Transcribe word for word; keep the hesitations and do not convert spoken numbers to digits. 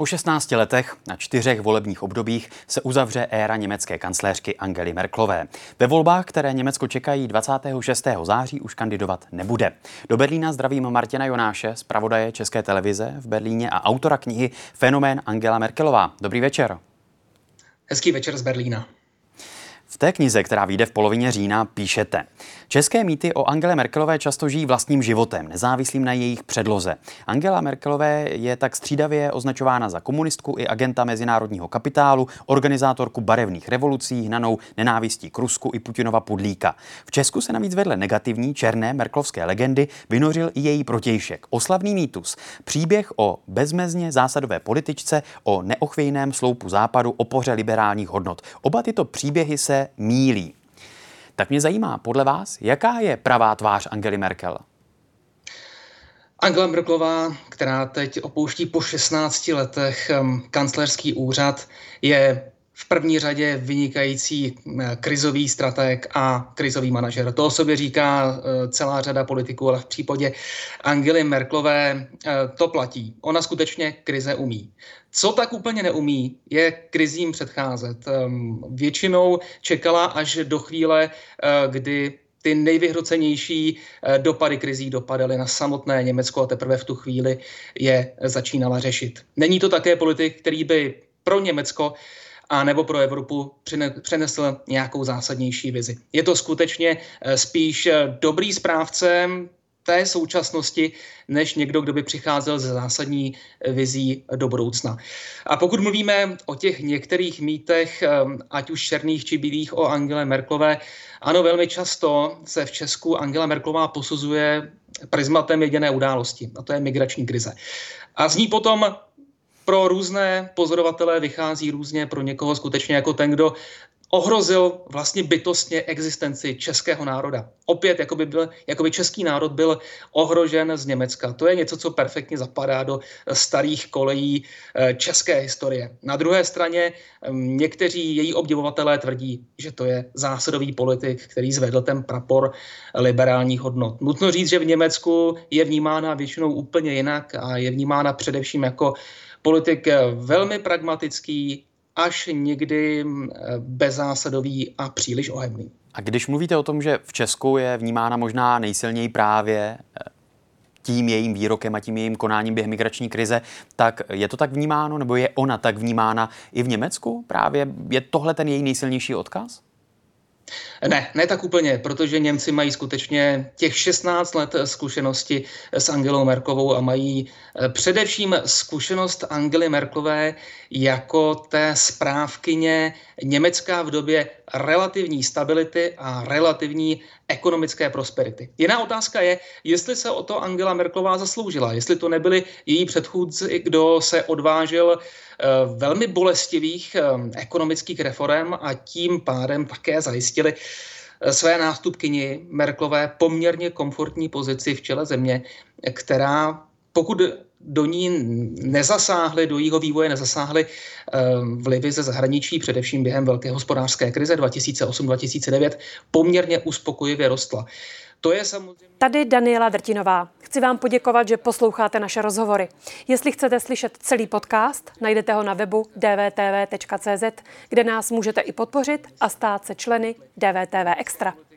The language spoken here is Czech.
Po šestnácti letech na čtyřech volebních obdobích se uzavře éra německé kancléřky Angely Merkelové. Ve volbách, které Německo čekají dvacátého šestého září, už kandidovat nebude. Do Berlína zdravím Martina Jonáše, zpravodaje České televize v Berlíně a autora knihy Fenomén Angela Merkelová. Dobrý večer. Hezký večer z Berlína. V té knize, která vyjde v polovině října, píšete: České mýty o Angele Merkelové často žijí vlastním životem, nezávislým na jejich předloze. Angela Merkelové je tak střídavě označována za komunistku i agenta mezinárodního kapitálu, organizátorku barevných revolucí, hnanou nenávistí k Rusku i Putinova pudlíka. V Česku se navíc vedle negativní černé merkelovské legendy vynořil i její protějšek, oslavný mýtus. Příběh o bezmezně zásadové političce, o neochvějném sloupu západu, opoře liberálních hodnot. Oba tyto příběhy se mílí. Tak mě zajímá, podle vás, jaká je pravá tvář Angely Merkel? Angela Merkelová, která teď opouští po šestnácti letech kancléřský úřad, je v první řadě vynikající krizový strateg a krizový manažer. To o sobě říká celá řada politiků, ale v případě Angely Merkelové to platí. Ona skutečně krize umí. Co tak úplně neumí, je krizím předcházet. Většinou čekala až do chvíle, kdy ty nejvyhrocenější dopady krizí dopadaly na samotné Německo a teprve v tu chvíli je začínala řešit. Není to také politik, který by pro Německo a nebo pro Evropu přenesl nějakou zásadnější vizi. Je to skutečně spíš dobrý správce té současnosti, než někdo, kdo by přicházel ze zásadní vizí do budoucna. A pokud mluvíme o těch některých mýtech, ať už černých či bílých, o Angele Merkelové, ano, velmi často se v Česku Angela Merkelová posuzuje prismatem jediné události, a to je migrační krize. A z ní potom pro různé pozorovatele vychází různě, pro někoho skutečně jako ten, kdo ohrozil vlastně bytostně existenci českého národa. Opět, jako by, byl, jako by český národ byl ohrožen z Německa. To je něco, co perfektně zapadá do starých kolejí české historie. Na druhé straně někteří její obdivovatelé tvrdí, že to je zásadový politik, který zvedl ten prapor liberálních hodnot. Nutno říct, že v Německu je vnímána většinou úplně jinak a je vnímána především jako politik velmi pragmatický, až někdy bezzásadový a příliš ohebný. A když mluvíte o tom, že v Česku je vnímána možná nejsilněji právě tím jejím výrokem a tím jejím konáním během migrační krize, tak je to tak vnímáno, nebo je ona tak vnímána i v Německu? Právě je tohle ten její nejsilnější odkaz? Ne, ne tak úplně, protože Němci mají skutečně těch šestnáct let zkušenosti s Angelou Merkelovou a mají především zkušenost Angely Merkelové jako té správkyně Německa v době relativní stability a relativní ekonomické prosperity. Jiná otázka je, jestli se o to Angela Merkelová zasloužila, jestli to nebyli její předchůdci, kdo se odvážil velmi bolestivých ekonomických reform a tím pádem také zajistili své nástupkyni Merkelové poměrně komfortní pozici v čele země, která, pokud do ní nezasáhly, do jeho vývoje nezasáhly vlivy ze zahraničí, především během velké hospodářské krize dva tisíce osm dva tisíce devět, poměrně uspokojivě rostla. To je samozřejmě... Tady Daniela Drtinová. Chci vám poděkovat, že posloucháte naše rozhovory. Jestli chcete slyšet celý podcast, najdete ho na webu d v t v tečka c z, kde nás můžete i podpořit a stát se členy d v t v Extra.